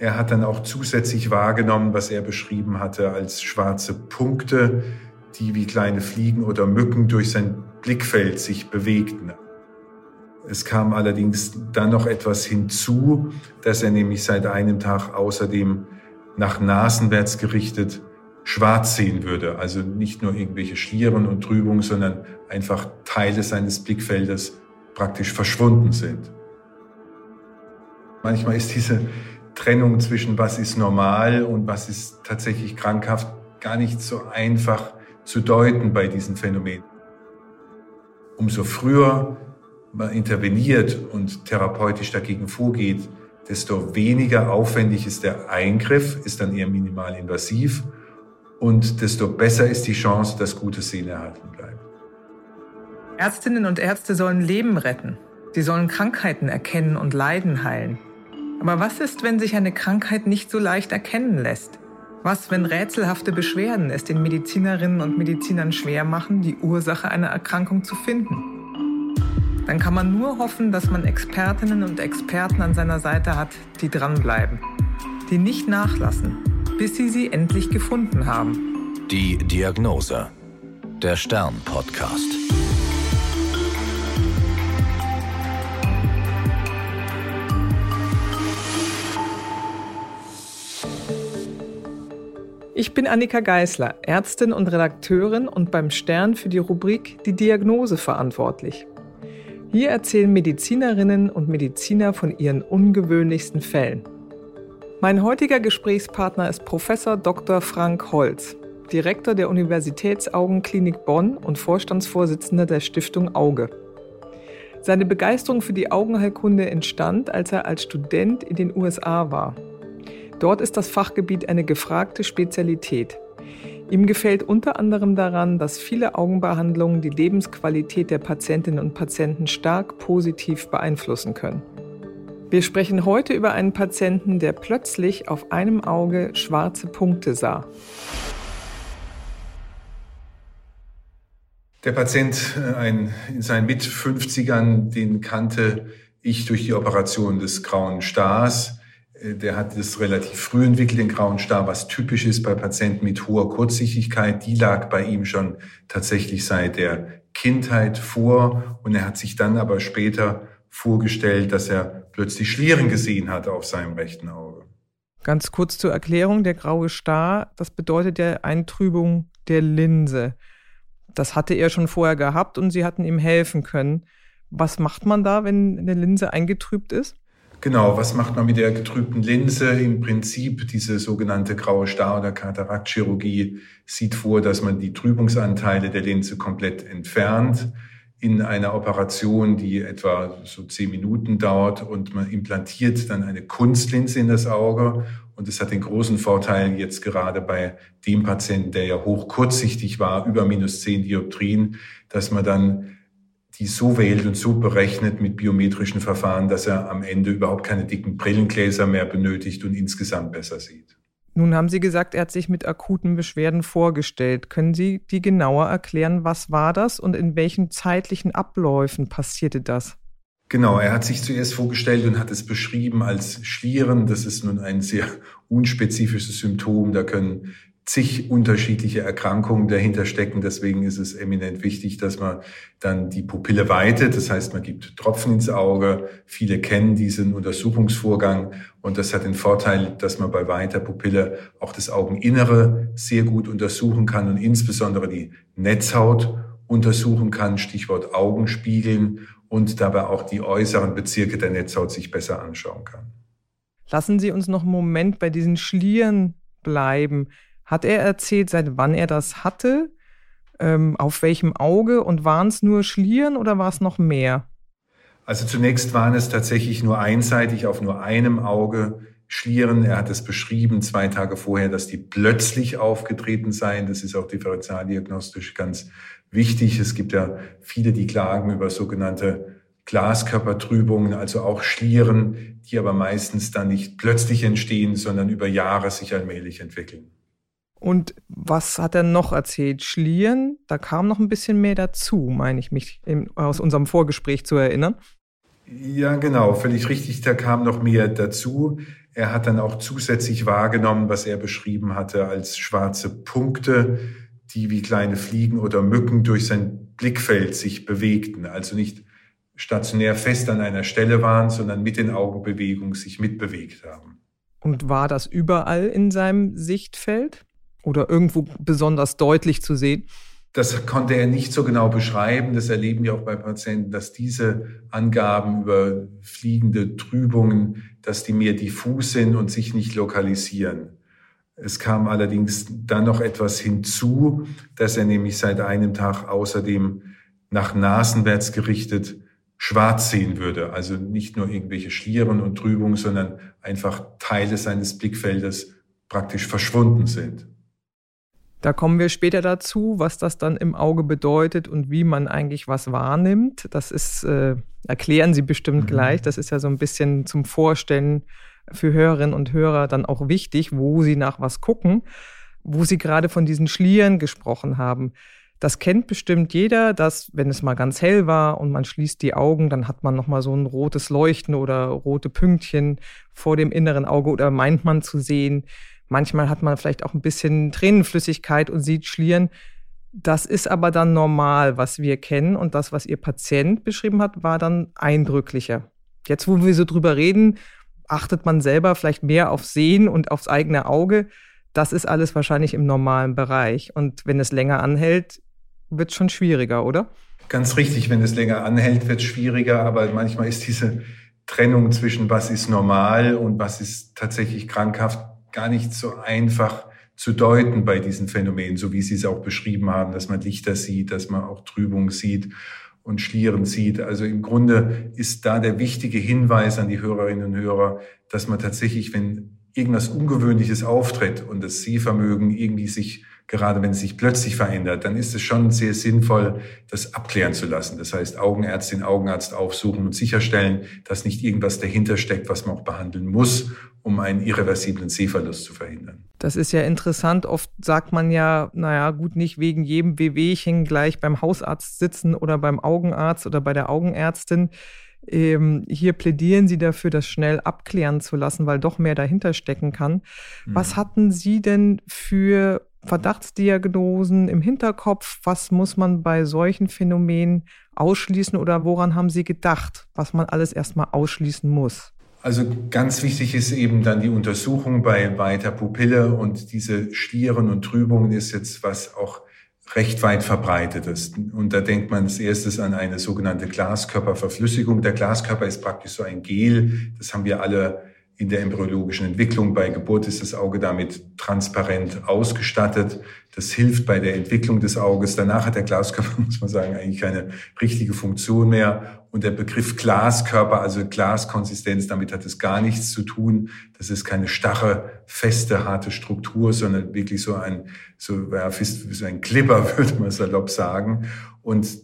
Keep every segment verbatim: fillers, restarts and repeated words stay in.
Er hat dann auch zusätzlich wahrgenommen, was er beschrieben hatte als schwarze Punkte, die wie kleine Fliegen oder Mücken durch sein Blickfeld sich bewegten. Es kam allerdings dann noch etwas hinzu, dass er nämlich seit einem Tag außerdem nach nasenwärts gerichtet schwarz sehen würde. Also nicht nur irgendwelche Schlieren und Trübungen, sondern einfach Teile seines Blickfeldes praktisch verschwunden sind. Manchmal ist diese Trennung zwischen was ist normal und was ist tatsächlich krankhaft gar nicht so einfach zu deuten bei diesen Phänomenen. Umso früher man interveniert und therapeutisch dagegen vorgeht, desto weniger aufwendig ist der Eingriff, ist dann eher minimal invasiv und desto besser ist die Chance, dass gute Sehen erhalten bleibt. Ärztinnen und Ärzte sollen Leben retten. Sie sollen Krankheiten erkennen und Leiden heilen. Aber was ist, wenn sich eine Krankheit nicht so leicht erkennen lässt? Was, wenn rätselhafte Beschwerden es den Medizinerinnen und Medizinern schwer machen, die Ursache einer Erkrankung zu finden? Dann kann man nur hoffen, dass man Expertinnen und Experten an seiner Seite hat, die dranbleiben, die nicht nachlassen, bis sie sie endlich gefunden haben. Die Diagnose. Der Stern-Podcast. Ich bin Annika Geißler, Ärztin und Redakteurin und beim Stern für die Rubrik Die Diagnose verantwortlich. Hier erzählen Medizinerinnen und Mediziner von ihren ungewöhnlichsten Fällen. Mein heutiger Gesprächspartner ist Professor Doktor Frank Holz, Direktor der Universitätsaugenklinik Bonn und Vorstandsvorsitzender der Stiftung Auge. Seine Begeisterung für die Augenheilkunde entstand, als er als Student in den U S A war. Dort ist das Fachgebiet eine gefragte Spezialität. Ihm gefällt unter anderem daran, dass viele Augenbehandlungen die Lebensqualität der Patientinnen und Patienten stark positiv beeinflussen können. Wir sprechen heute über einen Patienten, der plötzlich auf einem Auge schwarze Punkte sah. Der Patient ein, in seinen Mitfünfzigern, den kannte ich durch die Operation des grauen Stars. Der hat das relativ früh entwickelt, den grauen Star, was typisch ist bei Patienten mit hoher Kurzsichtigkeit. Die lag bei ihm schon tatsächlich seit der Kindheit vor. Und er hat sich dann aber später vorgestellt, dass er plötzlich Schlieren gesehen hat auf seinem rechten Auge. Ganz kurz zur Erklärung, der graue Star, das bedeutet ja Eintrübung der Linse. Das hatte er schon vorher gehabt und sie hatten ihm helfen können. Was macht man da, wenn eine Linse eingetrübt ist? Genau, was macht man mit der getrübten Linse? Im Prinzip diese sogenannte graue Star- oder Kataraktchirurgie sieht vor, dass man die Trübungsanteile der Linse komplett entfernt in einer Operation, die etwa so zehn Minuten dauert, und man implantiert dann eine Kunstlinse in das Auge. Und das hat den großen Vorteil jetzt gerade bei dem Patienten, der ja hochkurzsichtig war, über minus zehn Dioptrien, dass man dann die so wählt und so berechnet mit biometrischen Verfahren, dass er am Ende überhaupt keine dicken Brillengläser mehr benötigt und insgesamt besser sieht. Nun haben Sie gesagt, er hat sich mit akuten Beschwerden vorgestellt. Können Sie die genauer erklären, was war das und in welchen zeitlichen Abläufen passierte das? Genau, er hat sich zuerst vorgestellt und hat es beschrieben als Schlieren. Das ist nun ein sehr unspezifisches Symptom. Da können zig unterschiedliche Erkrankungen dahinter stecken. Deswegen ist es eminent wichtig, dass man dann die Pupille weitet. Das heißt, man gibt Tropfen ins Auge. Viele kennen diesen Untersuchungsvorgang. Und das hat den Vorteil, dass man bei weiter Pupille auch das Augeninnere sehr gut untersuchen kann und insbesondere die Netzhaut untersuchen kann, Stichwort Augenspiegeln, und dabei auch die äußeren Bezirke der Netzhaut sich besser anschauen kann. Lassen Sie uns noch einen Moment bei diesen Schlieren bleiben. Hat er erzählt, seit wann er das hatte, ähm, auf welchem Auge, und waren es nur Schlieren oder war es noch mehr? Also zunächst waren es tatsächlich nur einseitig auf nur einem Auge Schlieren. Er hat es beschrieben zwei Tage vorher, dass die plötzlich aufgetreten seien. Das ist auch differentialdiagnostisch ganz wichtig. Es gibt ja viele, die klagen über sogenannte Glaskörpertrübungen, also auch Schlieren, die aber meistens dann nicht plötzlich entstehen, sondern über Jahre sich allmählich entwickeln. Und was hat er noch erzählt? Schlieren, da kam noch ein bisschen mehr dazu, meine ich mich im, aus unserem Vorgespräch zu erinnern. Ja, genau, völlig richtig, da kam noch mehr dazu. Er hat dann auch zusätzlich wahrgenommen, was er beschrieben hatte als schwarze Punkte, die wie kleine Fliegen oder Mücken durch sein Blickfeld sich bewegten. Also nicht stationär fest an einer Stelle waren, sondern mit den Augenbewegungen sich mitbewegt haben. Und war das überall in seinem Sichtfeld oder irgendwo besonders deutlich zu sehen? Das konnte er nicht so genau beschreiben. Das erleben wir auch bei Patienten, dass diese Angaben über fliegende Trübungen, dass die mehr diffus sind und sich nicht lokalisieren. Es kam allerdings dann noch etwas hinzu, dass er nämlich seit einem Tag außerdem nach nasenwärts gerichtet schwarz sehen würde. Also nicht nur irgendwelche Schlieren und Trübungen, sondern einfach Teile seines Blickfeldes praktisch verschwunden sind. Da kommen wir später dazu, was das dann im Auge bedeutet und wie man eigentlich was wahrnimmt. Das ist, äh, erklären Sie bestimmt mhm. gleich. Das ist ja so ein bisschen zum Vorstellen für Hörerinnen und Hörer dann auch wichtig, wo sie nach was gucken, wo Sie gerade von diesen Schlieren gesprochen haben. Das kennt bestimmt jeder, dass wenn es mal ganz hell war und man schließt die Augen, dann hat man nochmal so ein rotes Leuchten oder rote Pünktchen vor dem inneren Auge oder meint man zu sehen. Manchmal hat man vielleicht auch ein bisschen Tränenflüssigkeit und sieht Schlieren. Das ist aber dann normal, was wir kennen. Und das, was Ihr Patient beschrieben hat, war dann eindrücklicher. Jetzt, wo wir so drüber reden, achtet man selber vielleicht mehr auf Sehen und aufs eigene Auge. Das ist alles wahrscheinlich im normalen Bereich. Und wenn es länger anhält, wird es schon schwieriger, oder? Ganz richtig, wenn es länger anhält, wird es schwieriger. Aber manchmal ist diese Trennung zwischen was ist normal und was ist tatsächlich krankhaft gar nicht so einfach zu deuten bei diesen Phänomenen, so wie Sie es auch beschrieben haben, dass man Lichter sieht, dass man auch Trübungen sieht und Schlieren sieht. Also im Grunde ist da der wichtige Hinweis an die Hörerinnen und Hörer, dass man tatsächlich, wenn irgendwas Ungewöhnliches auftritt und das Sehvermögen irgendwie sich, gerade wenn es sich plötzlich verändert, dann ist es schon sehr sinnvoll, das abklären zu lassen. Das heißt, Augenärztin, Augenarzt aufsuchen und sicherstellen, dass nicht irgendwas dahinter steckt, was man auch behandeln muss, um einen irreversiblen Sehverlust zu verhindern. Das ist ja interessant. Oft sagt man ja, naja, gut, nicht wegen jedem Wehwehchen gleich beim Hausarzt sitzen oder beim Augenarzt oder bei der Augenärztin. Ähm, hier plädieren Sie dafür, das schnell abklären zu lassen, weil doch mehr dahinter stecken kann. Hm. Was hatten Sie denn für Verdachtsdiagnosen im Hinterkopf? Was muss man bei solchen Phänomenen ausschließen oder woran haben Sie gedacht, was man alles erstmal ausschließen muss? Also ganz wichtig ist eben dann die Untersuchung bei weiter Pupille und diese Schlieren und Trübungen ist jetzt was auch recht weit verbreitet ist. Und da denkt man als erstes an eine sogenannte Glaskörperverflüssigung. Der Glaskörper ist praktisch so ein Gel, das haben wir alle in der embryologischen Entwicklung. Bei Geburt ist das Auge damit transparent ausgestattet. Das hilft bei der Entwicklung des Auges. Danach hat der Glaskörper, muss man sagen, eigentlich keine richtige Funktion mehr. Und der Begriff Glaskörper, also Glaskonsistenz, damit hat es gar nichts zu tun. Das ist keine starre, feste, harte Struktur, sondern wirklich so ein, so, ja, so ein Glibber, würde man salopp sagen. Und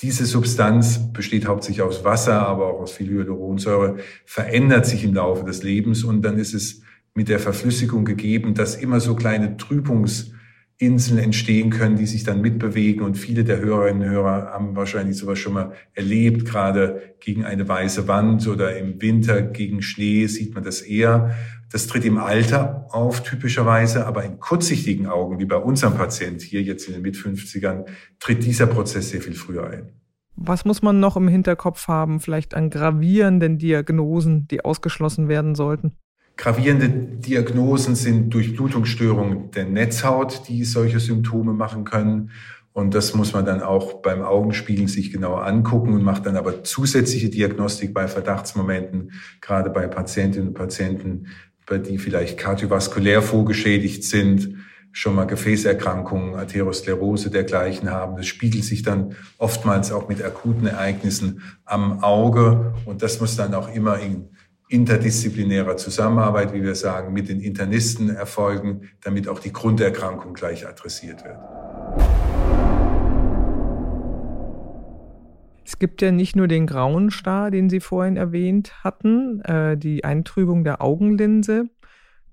diese Substanz besteht hauptsächlich aus Wasser, aber auch aus viel Hyaluronsäure, verändert sich im Laufe des Lebens. Und dann ist es mit der Verflüssigung gegeben, dass immer so kleine Trübungs Inseln entstehen können, die sich dann mitbewegen. Und viele der Hörerinnen und Hörer haben wahrscheinlich sowas schon mal erlebt, gerade gegen eine weiße Wand oder im Winter gegen Schnee sieht man das eher. Das tritt im Alter auf typischerweise, aber in kurzsichtigen Augen, wie bei unserem Patient hier jetzt in den Mitfünfzigern, tritt dieser Prozess sehr viel früher ein. Was muss man noch im Hinterkopf haben, vielleicht an gravierenden Diagnosen, die ausgeschlossen werden sollten? Gravierende Diagnosen sind Durchblutungsstörungen der Netzhaut, die solche Symptome machen können. Und das muss man dann auch beim Augenspiegeln sich genauer angucken und macht dann aber zusätzliche Diagnostik bei Verdachtsmomenten, gerade bei Patientinnen und Patienten, bei die vielleicht kardiovaskulär vorgeschädigt sind, schon mal Gefäßerkrankungen, Arteriosklerose dergleichen haben. Das spiegelt sich dann oftmals auch mit akuten Ereignissen am Auge. Und das muss dann auch immer in interdisziplinärer Zusammenarbeit, wie wir sagen, mit den Internisten erfolgen, damit auch die Grunderkrankung gleich adressiert wird. Es gibt ja nicht nur den grauen Star, den Sie vorhin erwähnt hatten, äh, die Eintrübung der Augenlinse,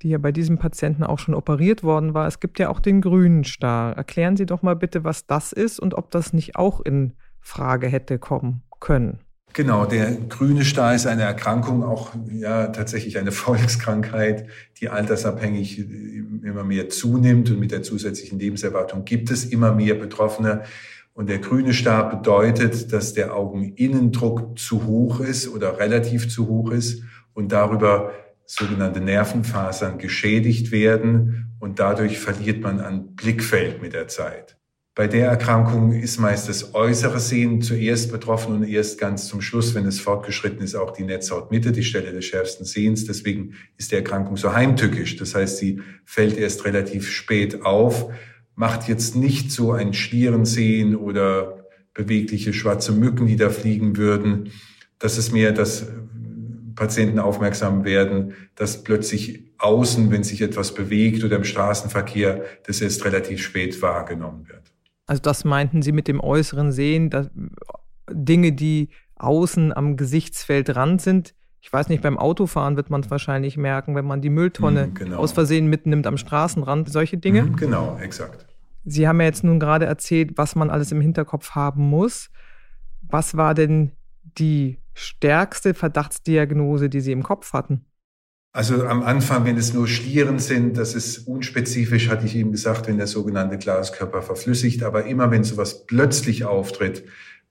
die ja bei diesem Patienten auch schon operiert worden war. Es gibt ja auch den grünen Star. Erklären Sie doch mal bitte, was das ist und ob das nicht auch in Frage hätte kommen können. Genau, der grüne Star ist eine Erkrankung, auch ja tatsächlich eine Volkskrankheit, die altersabhängig immer mehr zunimmt. Und mit der zusätzlichen Lebenserwartung gibt es immer mehr Betroffene. Und der grüne Star bedeutet, dass der Augeninnendruck zu hoch ist oder relativ zu hoch ist und darüber sogenannte Nervenfasern geschädigt werden. Und dadurch verliert man an Blickfeld mit der Zeit. Bei der Erkrankung ist meist das äußere Sehen zuerst betroffen und erst ganz zum Schluss, wenn es fortgeschritten ist, auch die Netzhautmitte, die Stelle des schärfsten Sehens. Deswegen ist die Erkrankung so heimtückisch. Das heißt, sie fällt erst relativ spät auf, macht jetzt nicht so ein Schlierensehen oder bewegliche schwarze Mücken, die da fliegen würden. Das ist mehr, dass Patienten aufmerksam werden, dass plötzlich außen, wenn sich etwas bewegt oder im Straßenverkehr, das erst relativ spät wahrgenommen wird. Also das meinten Sie mit dem äußeren Sehen, dass Dinge, die außen am Gesichtsfeldrand sind, ich weiß nicht, beim Autofahren wird man es wahrscheinlich merken, wenn man die Mülltonne mm, genau. aus Versehen mitnimmt am Straßenrand, solche Dinge? Mm, genau, exakt. Sie haben ja jetzt nun gerade erzählt, was man alles im Hinterkopf haben muss. Was war denn die stärkste Verdachtsdiagnose, die Sie im Kopf hatten? Also am Anfang, wenn es nur Schlieren sind, das ist unspezifisch, hatte ich eben gesagt, wenn der sogenannte Glaskörper verflüssigt. Aber immer, wenn sowas plötzlich auftritt,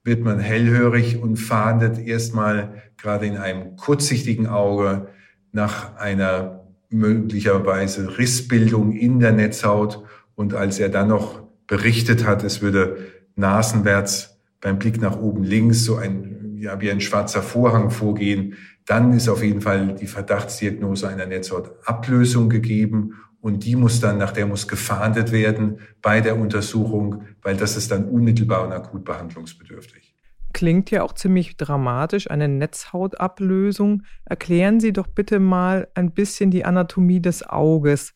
wird man hellhörig und fahndet erstmal gerade in einem kurzsichtigen Auge nach einer möglicherweise Rissbildung in der Netzhaut. Und als er dann noch berichtet hat, es würde nasenwärts beim Blick nach oben links so ein, ja, wie ein schwarzer Vorhang vorgehen, dann ist auf jeden Fall die Verdachtsdiagnose einer Netzhautablösung gegeben und die muss dann, nach der muss gefahndet werden bei der Untersuchung, weil das ist dann unmittelbar und akut behandlungsbedürftig. Klingt ja auch ziemlich dramatisch, eine Netzhautablösung. Erklären Sie doch bitte mal ein bisschen die Anatomie des Auges.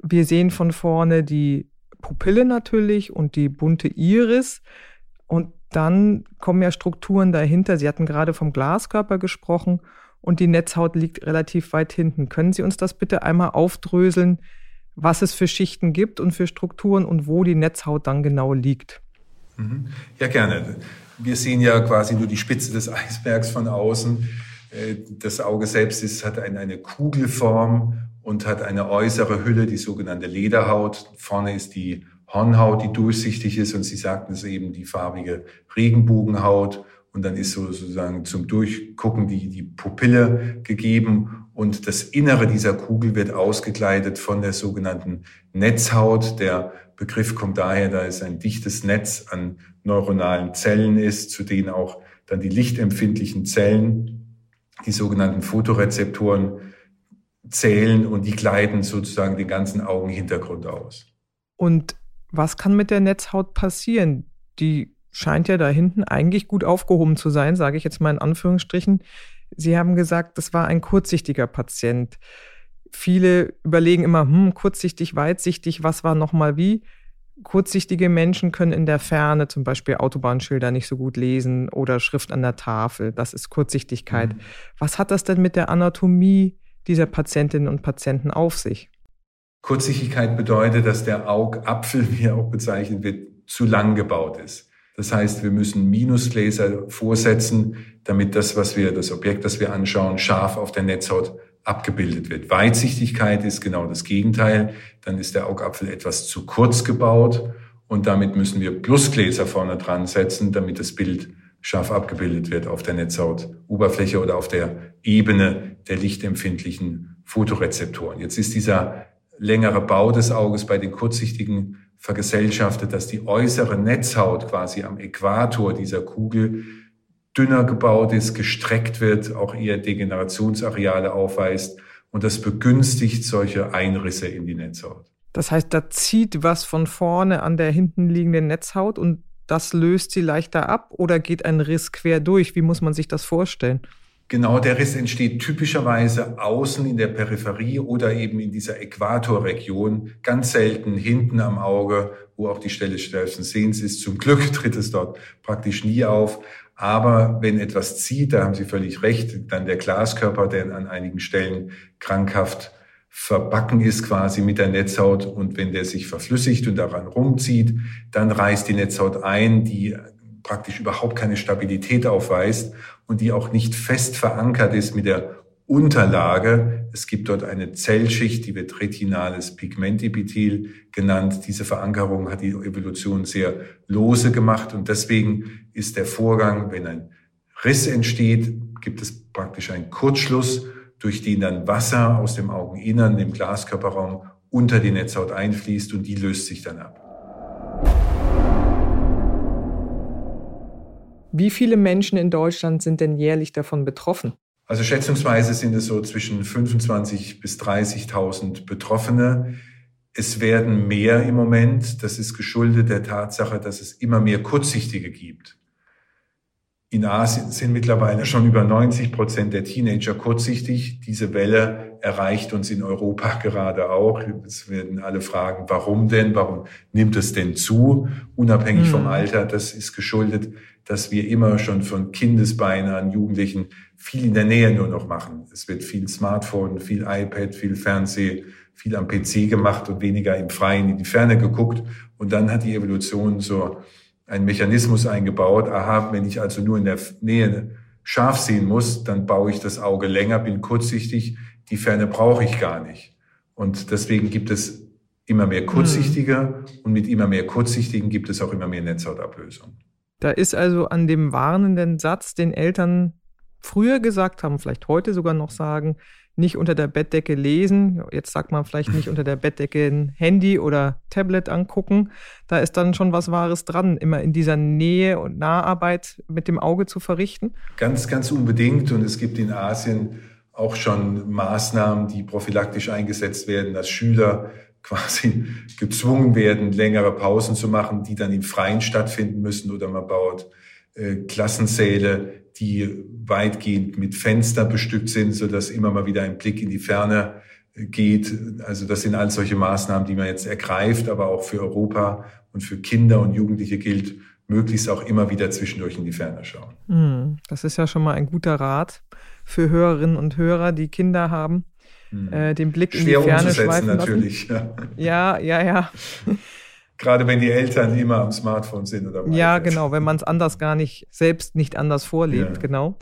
Wir sehen von vorne die Pupille natürlich und die bunte Iris und dann kommen ja Strukturen dahinter. Sie hatten gerade vom Glaskörper gesprochen. Und die Netzhaut liegt relativ weit hinten. Können Sie uns das bitte einmal aufdröseln, was es für Schichten gibt und für Strukturen und wo die Netzhaut dann genau liegt? Ja, gerne. Wir sehen ja quasi nur die Spitze des Eisbergs von außen. Das Auge selbst ist, hat eine Kugelform und hat eine äußere Hülle, die sogenannte Lederhaut. Vorne ist die Hornhaut, die durchsichtig ist. Und Sie sagten es eben, die farbige Regenbogenhaut. Und dann ist sozusagen zum Durchgucken die, die Pupille gegeben und das Innere dieser Kugel wird ausgekleidet von der sogenannten Netzhaut. Der Begriff kommt daher, da es ein dichtes Netz an neuronalen Zellen ist, zu denen auch dann die lichtempfindlichen Zellen, die sogenannten Photorezeptoren, zählen und die kleiden sozusagen den ganzen Augenhintergrund aus. Und was kann mit der Netzhaut passieren? Die scheint ja da hinten eigentlich gut aufgehoben zu sein, sage ich jetzt mal in Anführungsstrichen. Sie haben gesagt, das war ein kurzsichtiger Patient. Viele überlegen immer, hm, kurzsichtig, weitsichtig, was war nochmal wie? Kurzsichtige Menschen können in der Ferne zum Beispiel Autobahnschilder nicht so gut lesen oder Schrift an der Tafel. Das ist Kurzsichtigkeit. Mhm. Was hat das denn mit der Anatomie dieser Patientinnen und Patienten auf sich? Kurzsichtigkeit bedeutet, dass der Augapfel, wie er auch bezeichnet wird, zu lang gebaut ist. Das heißt, wir müssen Minusgläser vorsetzen, damit das, was wir, das Objekt, das wir anschauen, scharf auf der Netzhaut abgebildet wird. Weitsichtigkeit ist genau das Gegenteil. Dann ist der Augapfel etwas zu kurz gebaut und damit müssen wir Plusgläser vorne dran setzen, damit das Bild scharf abgebildet wird auf der Netzhautoberfläche oder auf der Ebene der lichtempfindlichen Photorezeptoren. Jetzt ist dieser längere Bau des Auges bei den kurzsichtigen vergesellschaftet, dass die äußere Netzhaut quasi am Äquator dieser Kugel dünner gebaut ist, gestreckt wird, auch eher Degenerationsareale aufweist und das begünstigt solche Einrisse in die Netzhaut. Das heißt, da zieht was von vorne an der hinten liegenden Netzhaut und das löst sie leichter ab oder geht ein Riss quer durch? Wie muss man sich das vorstellen? Genau, der Riss entsteht typischerweise außen in der Peripherie oder eben in dieser Äquatorregion, ganz selten hinten am Auge, wo auch die Stelle des schärfsten Sehens ist. Zum Glück tritt es dort praktisch nie auf. Aber wenn etwas zieht, da haben Sie völlig recht, dann der Glaskörper, der an einigen Stellen krankhaft verbacken ist quasi mit der Netzhaut und wenn der sich verflüssigt und daran rumzieht, dann reißt die Netzhaut ein, die praktisch überhaupt keine Stabilität aufweist und die auch nicht fest verankert ist mit der Unterlage. Es gibt dort eine Zellschicht, die wird retinales Pigmentepithel genannt. Diese Verankerung hat die Evolution sehr lose gemacht und deswegen ist der Vorgang, wenn ein Riss entsteht, gibt es praktisch einen Kurzschluss, durch den dann Wasser aus dem Augeninnern, dem Glaskörperraum, unter die Netzhaut einfließt und die löst sich dann ab. Wie viele Menschen in Deutschland sind denn jährlich davon betroffen? Also schätzungsweise sind es so zwischen fünfundzwanzigtausend bis dreißigtausend Betroffene. Es werden mehr im Moment. Das ist geschuldet der Tatsache, dass es immer mehr Kurzsichtige gibt. In Asien sind mittlerweile schon über neunzig Prozent der Teenager kurzsichtig. Diese Welle erreicht uns in Europa gerade auch. Jetzt werden alle fragen, warum denn? Warum nimmt es denn zu? Unabhängig mhm. vom Alter, das ist geschuldet, dass wir immer schon von Kindesbeinen an Jugendlichen viel in der Nähe nur noch machen. Es wird viel Smartphone, viel iPad, viel Fernseh, viel am P C gemacht und weniger im Freien in die Ferne geguckt. Und dann hat die Evolution so einen Mechanismus eingebaut. Aha, wenn ich also nur in der Nähe scharf sehen muss, dann baue ich das Auge länger, bin kurzsichtig. Die Ferne brauche ich gar nicht. Und deswegen gibt es immer mehr Kurzsichtige. Mhm. Und mit immer mehr Kurzsichtigen gibt es auch immer mehr Netzhautablösung. Da ist also an dem warnenden Satz, den Eltern früher gesagt haben, vielleicht heute sogar noch sagen, nicht unter der Bettdecke lesen, jetzt sagt man vielleicht nicht unter der Bettdecke ein Handy oder Tablet angucken, da ist dann schon was Wahres dran, immer in dieser Nähe und Naharbeit mit dem Auge zu verrichten? Ganz, ganz unbedingt, und es gibt in Asien auch schon Maßnahmen, die prophylaktisch eingesetzt werden, dass Schüler quasi gezwungen werden, längere Pausen zu machen, die dann im Freien stattfinden müssen, oder man baut äh, Klassensäle, die weitgehend mit Fenster bestückt sind, sodass immer mal wieder ein Blick in die Ferne geht. Also das sind all solche Maßnahmen, die man jetzt ergreift, aber auch für Europa und für Kinder und Jugendliche gilt, möglichst auch immer wieder zwischendurch in die Ferne schauen. Das ist ja schon mal ein guter Rat für Hörerinnen und Hörer, die Kinder haben, hm. den Blick in die Ferne schweifen natürlich, lassen. Ja, ja, ja. ja. Gerade wenn die Eltern immer am Smartphone sind oder was. Ja, genau, wenn man es anders gar nicht, selbst nicht anders vorlebt, ja. genau.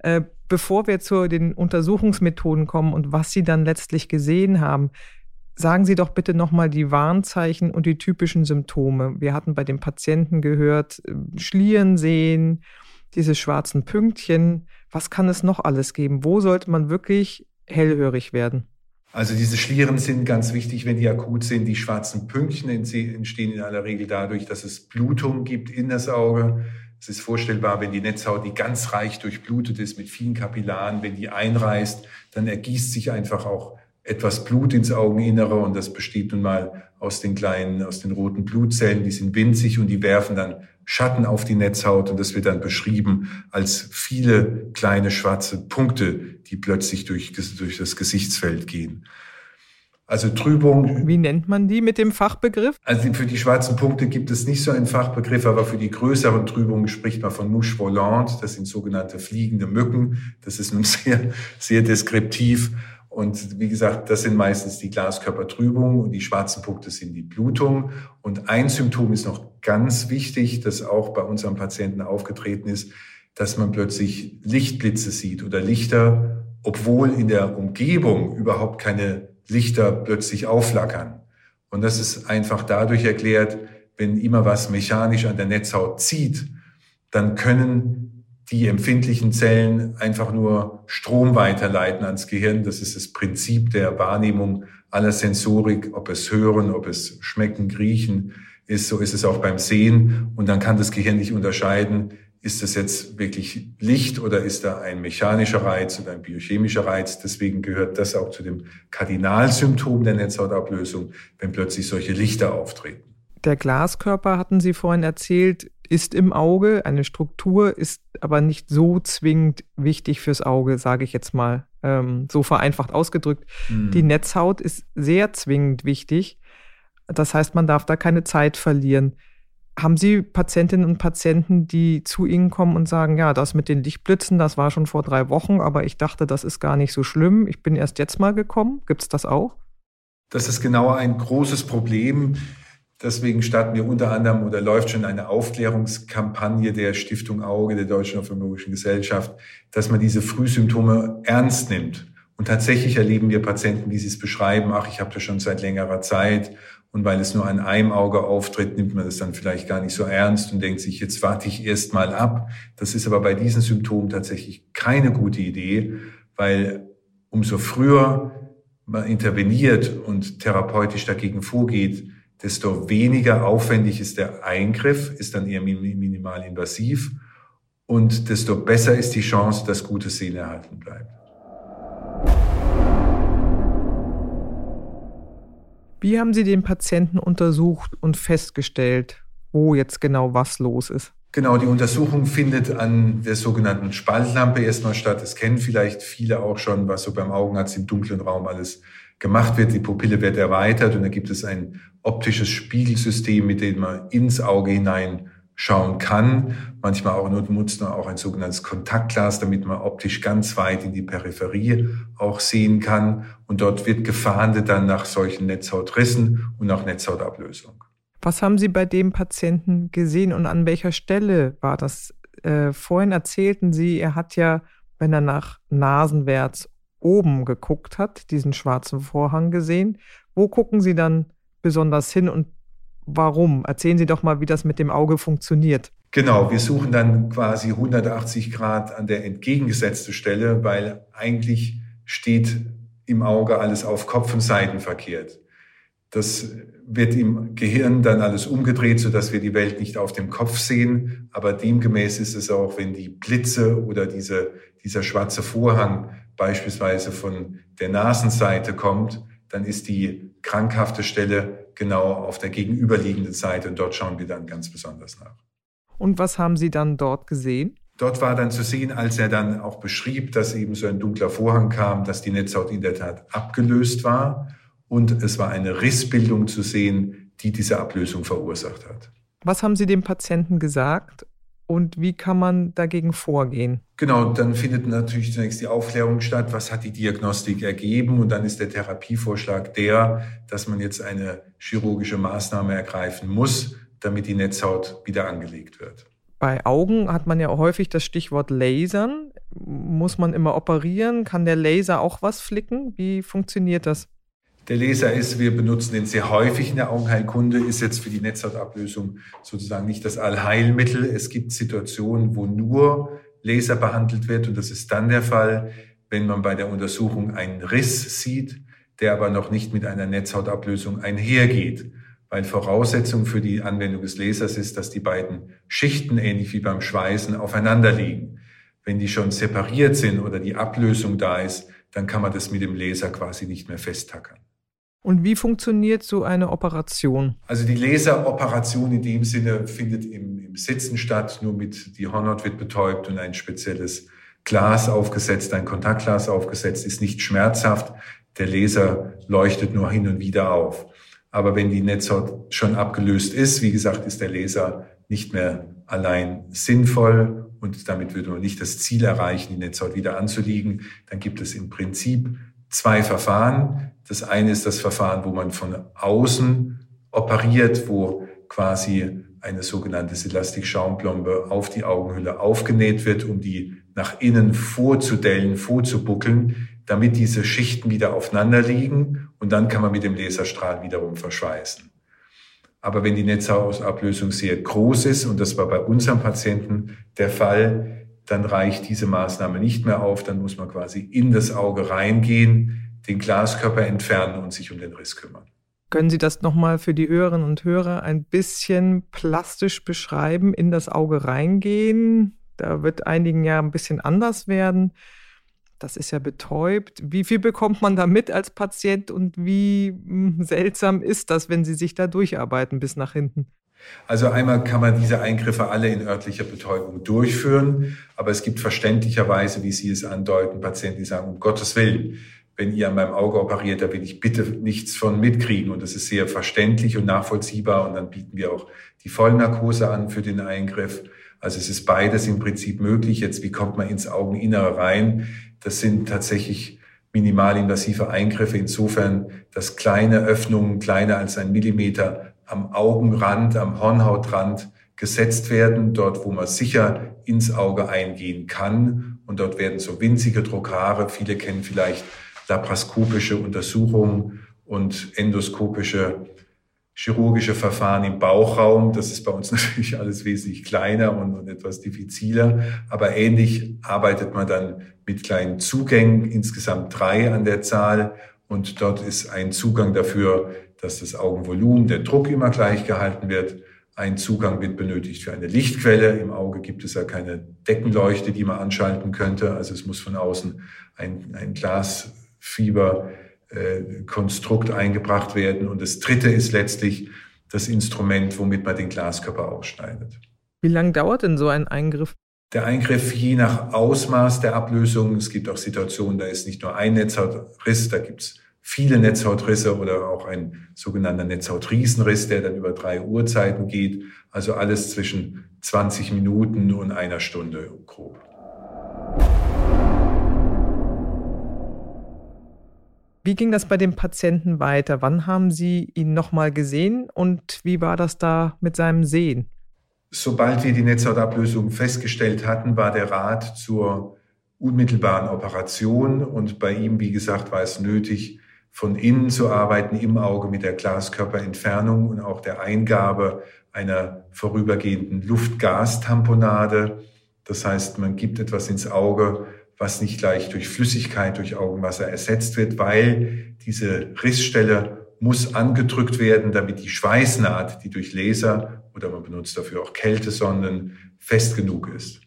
Äh, bevor wir zu den Untersuchungsmethoden kommen und was Sie dann letztlich gesehen haben, sagen Sie doch bitte nochmal die Warnzeichen und die typischen Symptome. Wir hatten bei den Patienten gehört, Schlieren sehen, diese schwarzen Pünktchen. Was kann es noch alles geben? Wo sollte man wirklich hellhörig werden? Also diese Schlieren sind ganz wichtig, wenn die akut sind. Die schwarzen Pünktchen entstehen in aller Regel dadurch, dass es Blutung gibt in das Auge. Es ist vorstellbar, wenn die Netzhaut, die ganz reich durchblutet ist mit vielen Kapillaren, wenn die einreißt, dann ergießt sich einfach auch etwas Blut ins Augeninnere. Und das besteht nun mal aus den kleinen, aus den roten Blutzellen. Die sind winzig und die werfen dann Schatten auf die Netzhaut. Und das wird dann beschrieben als viele kleine schwarze Punkte, die plötzlich durch, durch das Gesichtsfeld gehen. Also Trübung. Wie nennt man die mit dem Fachbegriff? Also für die schwarzen Punkte gibt es nicht so einen Fachbegriff, aber für die größeren Trübungen spricht man von Mouche volante. Das sind sogenannte fliegende Mücken. Das ist nun sehr, sehr deskriptiv. Und wie gesagt, das sind meistens die Glaskörpertrübungen und die schwarzen Punkte sind die Blutung. Und ein Symptom ist noch ganz wichtig, das auch bei unserem Patienten aufgetreten ist, dass man plötzlich Lichtblitze sieht oder Lichter, obwohl in der Umgebung überhaupt keine Lichter plötzlich aufflackern. Und das ist einfach dadurch erklärt, wenn immer was mechanisch an der Netzhaut zieht, dann können die empfindlichen Zellen einfach nur Strom weiterleiten ans Gehirn. Das ist das Prinzip der Wahrnehmung aller Sensorik, ob es Hören, ob es Schmecken, Riechen ist, so ist es auch beim Sehen. Und dann kann das Gehirn nicht unterscheiden, ist das jetzt wirklich Licht oder ist da ein mechanischer Reiz oder ein biochemischer Reiz? Deswegen gehört das auch zu dem Kardinalsymptom der Netzhautablösung, wenn plötzlich solche Lichter auftreten. Der Glaskörper, hatten Sie vorhin erzählt, ist im Auge. Eine Struktur ist aber nicht so zwingend wichtig fürs Auge, sage ich jetzt mal, ähm, so vereinfacht ausgedrückt. Hm. Die Netzhaut ist sehr zwingend wichtig. Das heißt, man darf da keine Zeit verlieren. Haben Sie Patientinnen und Patienten, die zu Ihnen kommen und sagen, ja, das mit den Lichtblitzen, das war schon vor drei Wochen, aber ich dachte, das ist gar nicht so schlimm, ich bin erst jetzt mal gekommen. Gibt es das auch? Das ist genau ein großes Problem. Deswegen starten wir unter anderem oder läuft schon eine Aufklärungskampagne der Stiftung Auge, der Deutschen Ophthalmologischen Gesellschaft, dass man diese Frühsymptome ernst nimmt. Und tatsächlich erleben wir Patienten, die es beschreiben, ach, ich habe das schon seit längerer Zeit und weil es nur an einem Auge auftritt, nimmt man das dann vielleicht gar nicht so ernst und denkt sich, jetzt warte ich erst mal ab. Das ist aber bei diesen Symptomen tatsächlich keine gute Idee, weil umso früher man interveniert und therapeutisch dagegen vorgeht, desto weniger aufwendig ist der Eingriff, ist dann eher minimalinvasiv und desto besser ist die Chance, dass gute Sehnen erhalten bleibt. Wie haben Sie den Patienten untersucht und festgestellt, wo jetzt genau was los ist? Genau, die Untersuchung findet an der sogenannten Spaltlampe erstmal statt. Das kennen vielleicht viele auch schon, was so beim Augenarzt im dunklen Raum alles gemacht wird. Die Pupille wird erweitert und da gibt es ein optisches Spiegelsystem, mit dem man ins Auge hinein schauen kann. Manchmal auch nutzt man auch ein sogenanntes Kontaktglas, damit man optisch ganz weit in die Peripherie auch sehen kann. Und dort wird gefahndet dann nach solchen Netzhautrissen und nach Netzhautablösung. Was haben Sie bei dem Patienten gesehen und an welcher Stelle war das? Äh, vorhin erzählten Sie, er hat ja, wenn er nach nasenwärts oben geguckt hat, diesen schwarzen Vorhang gesehen. Wo gucken Sie dann besonders hin und warum? Erzählen Sie doch mal, wie das mit dem Auge funktioniert. Genau, wir suchen dann quasi hundertachtzig Grad an der entgegengesetzten Stelle, weil eigentlich steht im Auge alles auf Kopf und Seiten verkehrt. Das wird im Gehirn dann alles umgedreht, sodass wir die Welt nicht auf dem Kopf sehen. Aber demgemäß ist es auch, wenn die Blitze oder diese, dieser schwarze Vorhang beispielsweise von der Nasenseite kommt, dann ist die krankhafte Stelle genau auf der gegenüberliegenden Seite und dort schauen wir dann ganz besonders nach. Und was haben Sie dann dort gesehen? Dort war dann zu sehen, als er dann auch beschrieb, dass eben so ein dunkler Vorhang kam, dass die Netzhaut in der Tat abgelöst war und es war eine Rissbildung zu sehen, die diese Ablösung verursacht hat. Was haben Sie dem Patienten gesagt? Und wie kann man dagegen vorgehen? Genau, dann findet natürlich zunächst die Aufklärung statt. Was hat die Diagnostik ergeben? Und dann ist der Therapievorschlag der, dass man jetzt eine chirurgische Maßnahme ergreifen muss, damit die Netzhaut wieder angelegt wird. Bei Augen hat man ja häufig das Stichwort Lasern. Muss man immer operieren? Kann der Laser auch was flicken? Wie funktioniert das? Der Laser ist, wir benutzen den sehr häufig in der Augenheilkunde, ist jetzt für die Netzhautablösung sozusagen nicht das Allheilmittel. Es gibt Situationen, wo nur Laser behandelt wird und das ist dann der Fall, wenn man bei der Untersuchung einen Riss sieht, der aber noch nicht mit einer Netzhautablösung einhergeht. Weil Voraussetzung für die Anwendung des Lasers ist, dass die beiden Schichten, ähnlich wie beim Schweißen, aufeinander liegen. Wenn die schon separiert sind oder die Ablösung da ist, dann kann man das mit dem Laser quasi nicht mehr festtackern. Und wie funktioniert so eine Operation? Also die Laseroperation in dem Sinne findet im, im Sitzen statt, nur mit die Hornhaut wird betäubt und ein spezielles Glas aufgesetzt, ein Kontaktglas aufgesetzt, ist nicht schmerzhaft. Der Laser leuchtet nur hin und wieder auf. Aber wenn die Netzhaut schon abgelöst ist, wie gesagt, ist der Laser nicht mehr allein sinnvoll und damit würde man nicht das Ziel erreichen, die Netzhaut wieder anzulegen. Dann gibt es im Prinzip zwei Verfahren. Das eine ist das Verfahren, wo man von außen operiert, wo quasi eine sogenannte Elastikschaumplombe auf die Augenhülle aufgenäht wird, um die nach innen vorzudellen, vorzubuckeln, damit diese Schichten wieder aufeinander liegen und dann kann man mit dem Laserstrahl wiederum verschweißen. Aber wenn die Netzhautablösung sehr groß ist, und das war bei unserem Patienten der Fall, dann reicht diese Maßnahme nicht mehr auf, dann muss man quasi in das Auge reingehen, den Glaskörper entfernen und sich um den Riss kümmern. Können Sie das nochmal für die Hörerinnen und Hörer ein bisschen plastisch beschreiben, in das Auge reingehen? Da wird einigen ja ein bisschen anders werden. Das ist ja betäubt. Wie viel bekommt man da mit als Patient und wie mh, seltsam ist das, wenn Sie sich da durcharbeiten bis nach hinten? Also einmal kann man diese Eingriffe alle in örtlicher Betäubung durchführen, aber es gibt verständlicherweise, wie Sie es andeuten, Patienten, die sagen, um Gottes Willen, wenn ihr an meinem Auge operiert, da will ich bitte nichts von mitkriegen. Und das ist sehr verständlich und nachvollziehbar. Und dann bieten wir auch die Vollnarkose an für den Eingriff. Also es ist beides im Prinzip möglich. Jetzt, wie kommt man ins Augeninnere rein? Das sind tatsächlich minimalinvasive Eingriffe. Insofern, dass kleine Öffnungen, kleiner als ein Millimeter, am Augenrand, am Hornhautrand gesetzt werden, dort, wo man sicher ins Auge eingehen kann. Und dort werden so winzige Druckhaare, viele kennen vielleicht laparoskopische Untersuchungen und endoskopische chirurgische Verfahren im Bauchraum. Das ist bei uns natürlich alles wesentlich kleiner und, und etwas diffiziler. Aber ähnlich arbeitet man dann mit kleinen Zugängen, insgesamt drei an der Zahl. Und dort ist ein Zugang dafür, dass das Augenvolumen, der Druck immer gleich gehalten wird. Ein Zugang wird benötigt für eine Lichtquelle. Im Auge gibt es ja keine Deckenleuchte, die man anschalten könnte. Also es muss von außen ein, ein Glasfiberkonstrukt eingebracht werden. Und das Dritte ist letztlich das Instrument, womit man den Glaskörper ausschneidet. Wie lange dauert denn so ein Eingriff? Der Eingriff je nach Ausmaß der Ablösung. Es gibt auch Situationen, da ist nicht nur ein Netzhautriss, da gibt es viele Netzhautrisse oder auch ein sogenannter Netzhautriesenriss, der dann über drei Uhrzeiten geht. Also alles zwischen zwanzig Minuten und einer Stunde grob. Wie ging das bei dem Patienten weiter? Wann haben Sie ihn nochmal gesehen und wie war das da mit seinem Sehen? Sobald wir die Netzhautablösung festgestellt hatten, war der Rat zur unmittelbaren Operation. Und bei ihm, wie gesagt, war es nötig, von innen zu arbeiten, im Auge mit der Glaskörperentfernung und auch der Eingabe einer vorübergehenden Luft-Gas-Tamponade. Das heißt, man gibt etwas ins Auge, was nicht gleich durch Flüssigkeit, durch Augenwasser ersetzt wird, weil diese Rissstelle muss angedrückt werden, damit die Schweißnaht, die durch Laser oder man benutzt dafür auch Kältesonden, fest genug ist.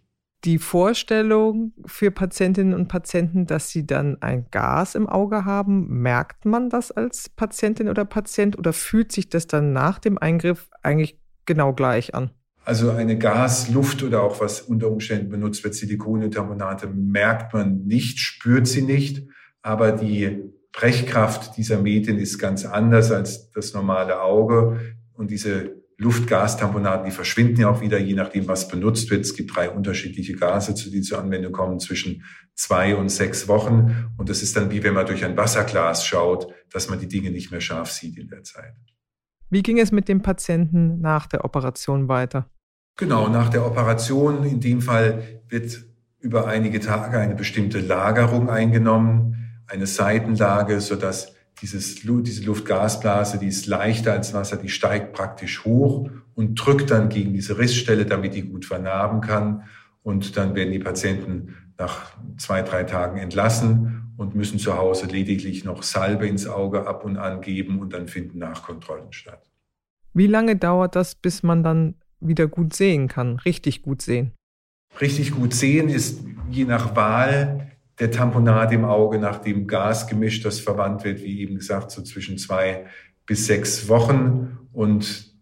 Die Vorstellung für Patientinnen und Patienten, dass sie dann ein Gas im Auge haben, merkt man das als Patientin oder Patient oder fühlt sich das dann nach dem Eingriff eigentlich genau gleich an? Also eine Gas-, Luft- oder auch was unter Umständen benutzt wird, Silikone-Tamponate, merkt man nicht, spürt sie nicht. Aber die Brechkraft dieser Medien ist ganz anders als das normale Auge und diese Luftgastamponaten, die verschwinden ja auch wieder, je nachdem, was benutzt wird. Es gibt drei unterschiedliche Gase, die zur Anwendung kommen, zwischen zwei und sechs Wochen. Und das ist dann wie, wenn man durch ein Wasserglas schaut, dass man die Dinge nicht mehr scharf sieht in der Zeit. Wie ging es mit dem Patienten nach der Operation weiter? Genau, nach der Operation, in dem Fall wird über einige Tage eine bestimmte Lagerung eingenommen, eine Seitenlage, sodass Dieses, diese Luftgasblase, die ist leichter als Wasser, die steigt praktisch hoch und drückt dann gegen diese Rissstelle, damit die gut vernarben kann. Und dann werden die Patienten nach zwei, drei Tagen entlassen und müssen zu Hause lediglich noch Salbe ins Auge ab und an geben und dann finden Nachkontrollen statt. Wie lange dauert das, bis man dann wieder gut sehen kann, richtig gut sehen? Richtig gut sehen ist je nach Wahl der Tamponade im Auge nach dem Gasgemisch, das verwandt wird, wie eben gesagt, so zwischen zwei bis sechs Wochen. Und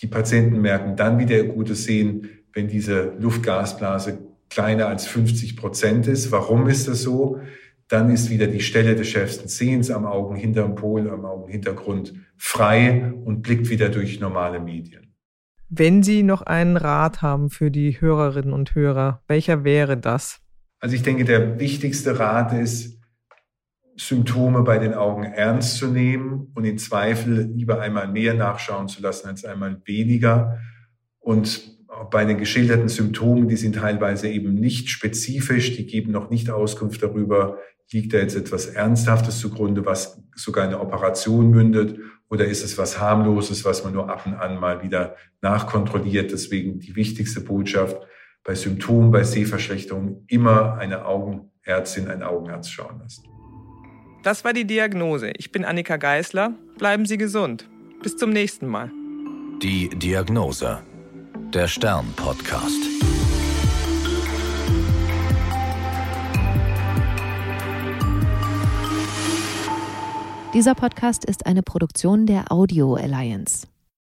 die Patienten merken dann wieder gutes Sehen, wenn diese Luftgasblase kleiner als fünfzig Prozent ist. Warum ist das so? Dann ist wieder die Stelle des schärfsten Sehens am Augenhinterpol, am Augenhintergrund frei und blickt wieder durch normale Medien. Wenn Sie noch einen Rat haben für die Hörerinnen und Hörer, welcher wäre das? Also ich denke, der wichtigste Rat ist, Symptome bei den Augen ernst zu nehmen und im Zweifel lieber einmal mehr nachschauen zu lassen als einmal weniger. Und bei den geschilderten Symptomen, die sind teilweise eben nicht spezifisch, die geben noch nicht Auskunft darüber, liegt da jetzt etwas Ernsthaftes zugrunde, was sogar in eine Operation mündet, oder ist es was Harmloses, was man nur ab und an mal wieder nachkontrolliert. Deswegen die wichtigste Botschaft: bei Symptomen, bei Sehverschlechterung immer eine Augenärztin, einen Augenarzt schauen lassen. Das war die Diagnose. Ich bin Annika Geißler. Bleiben Sie gesund. Bis zum nächsten Mal. Die Diagnose. Der Stern-Podcast. Dieser Podcast ist eine Produktion der Audio Alliance.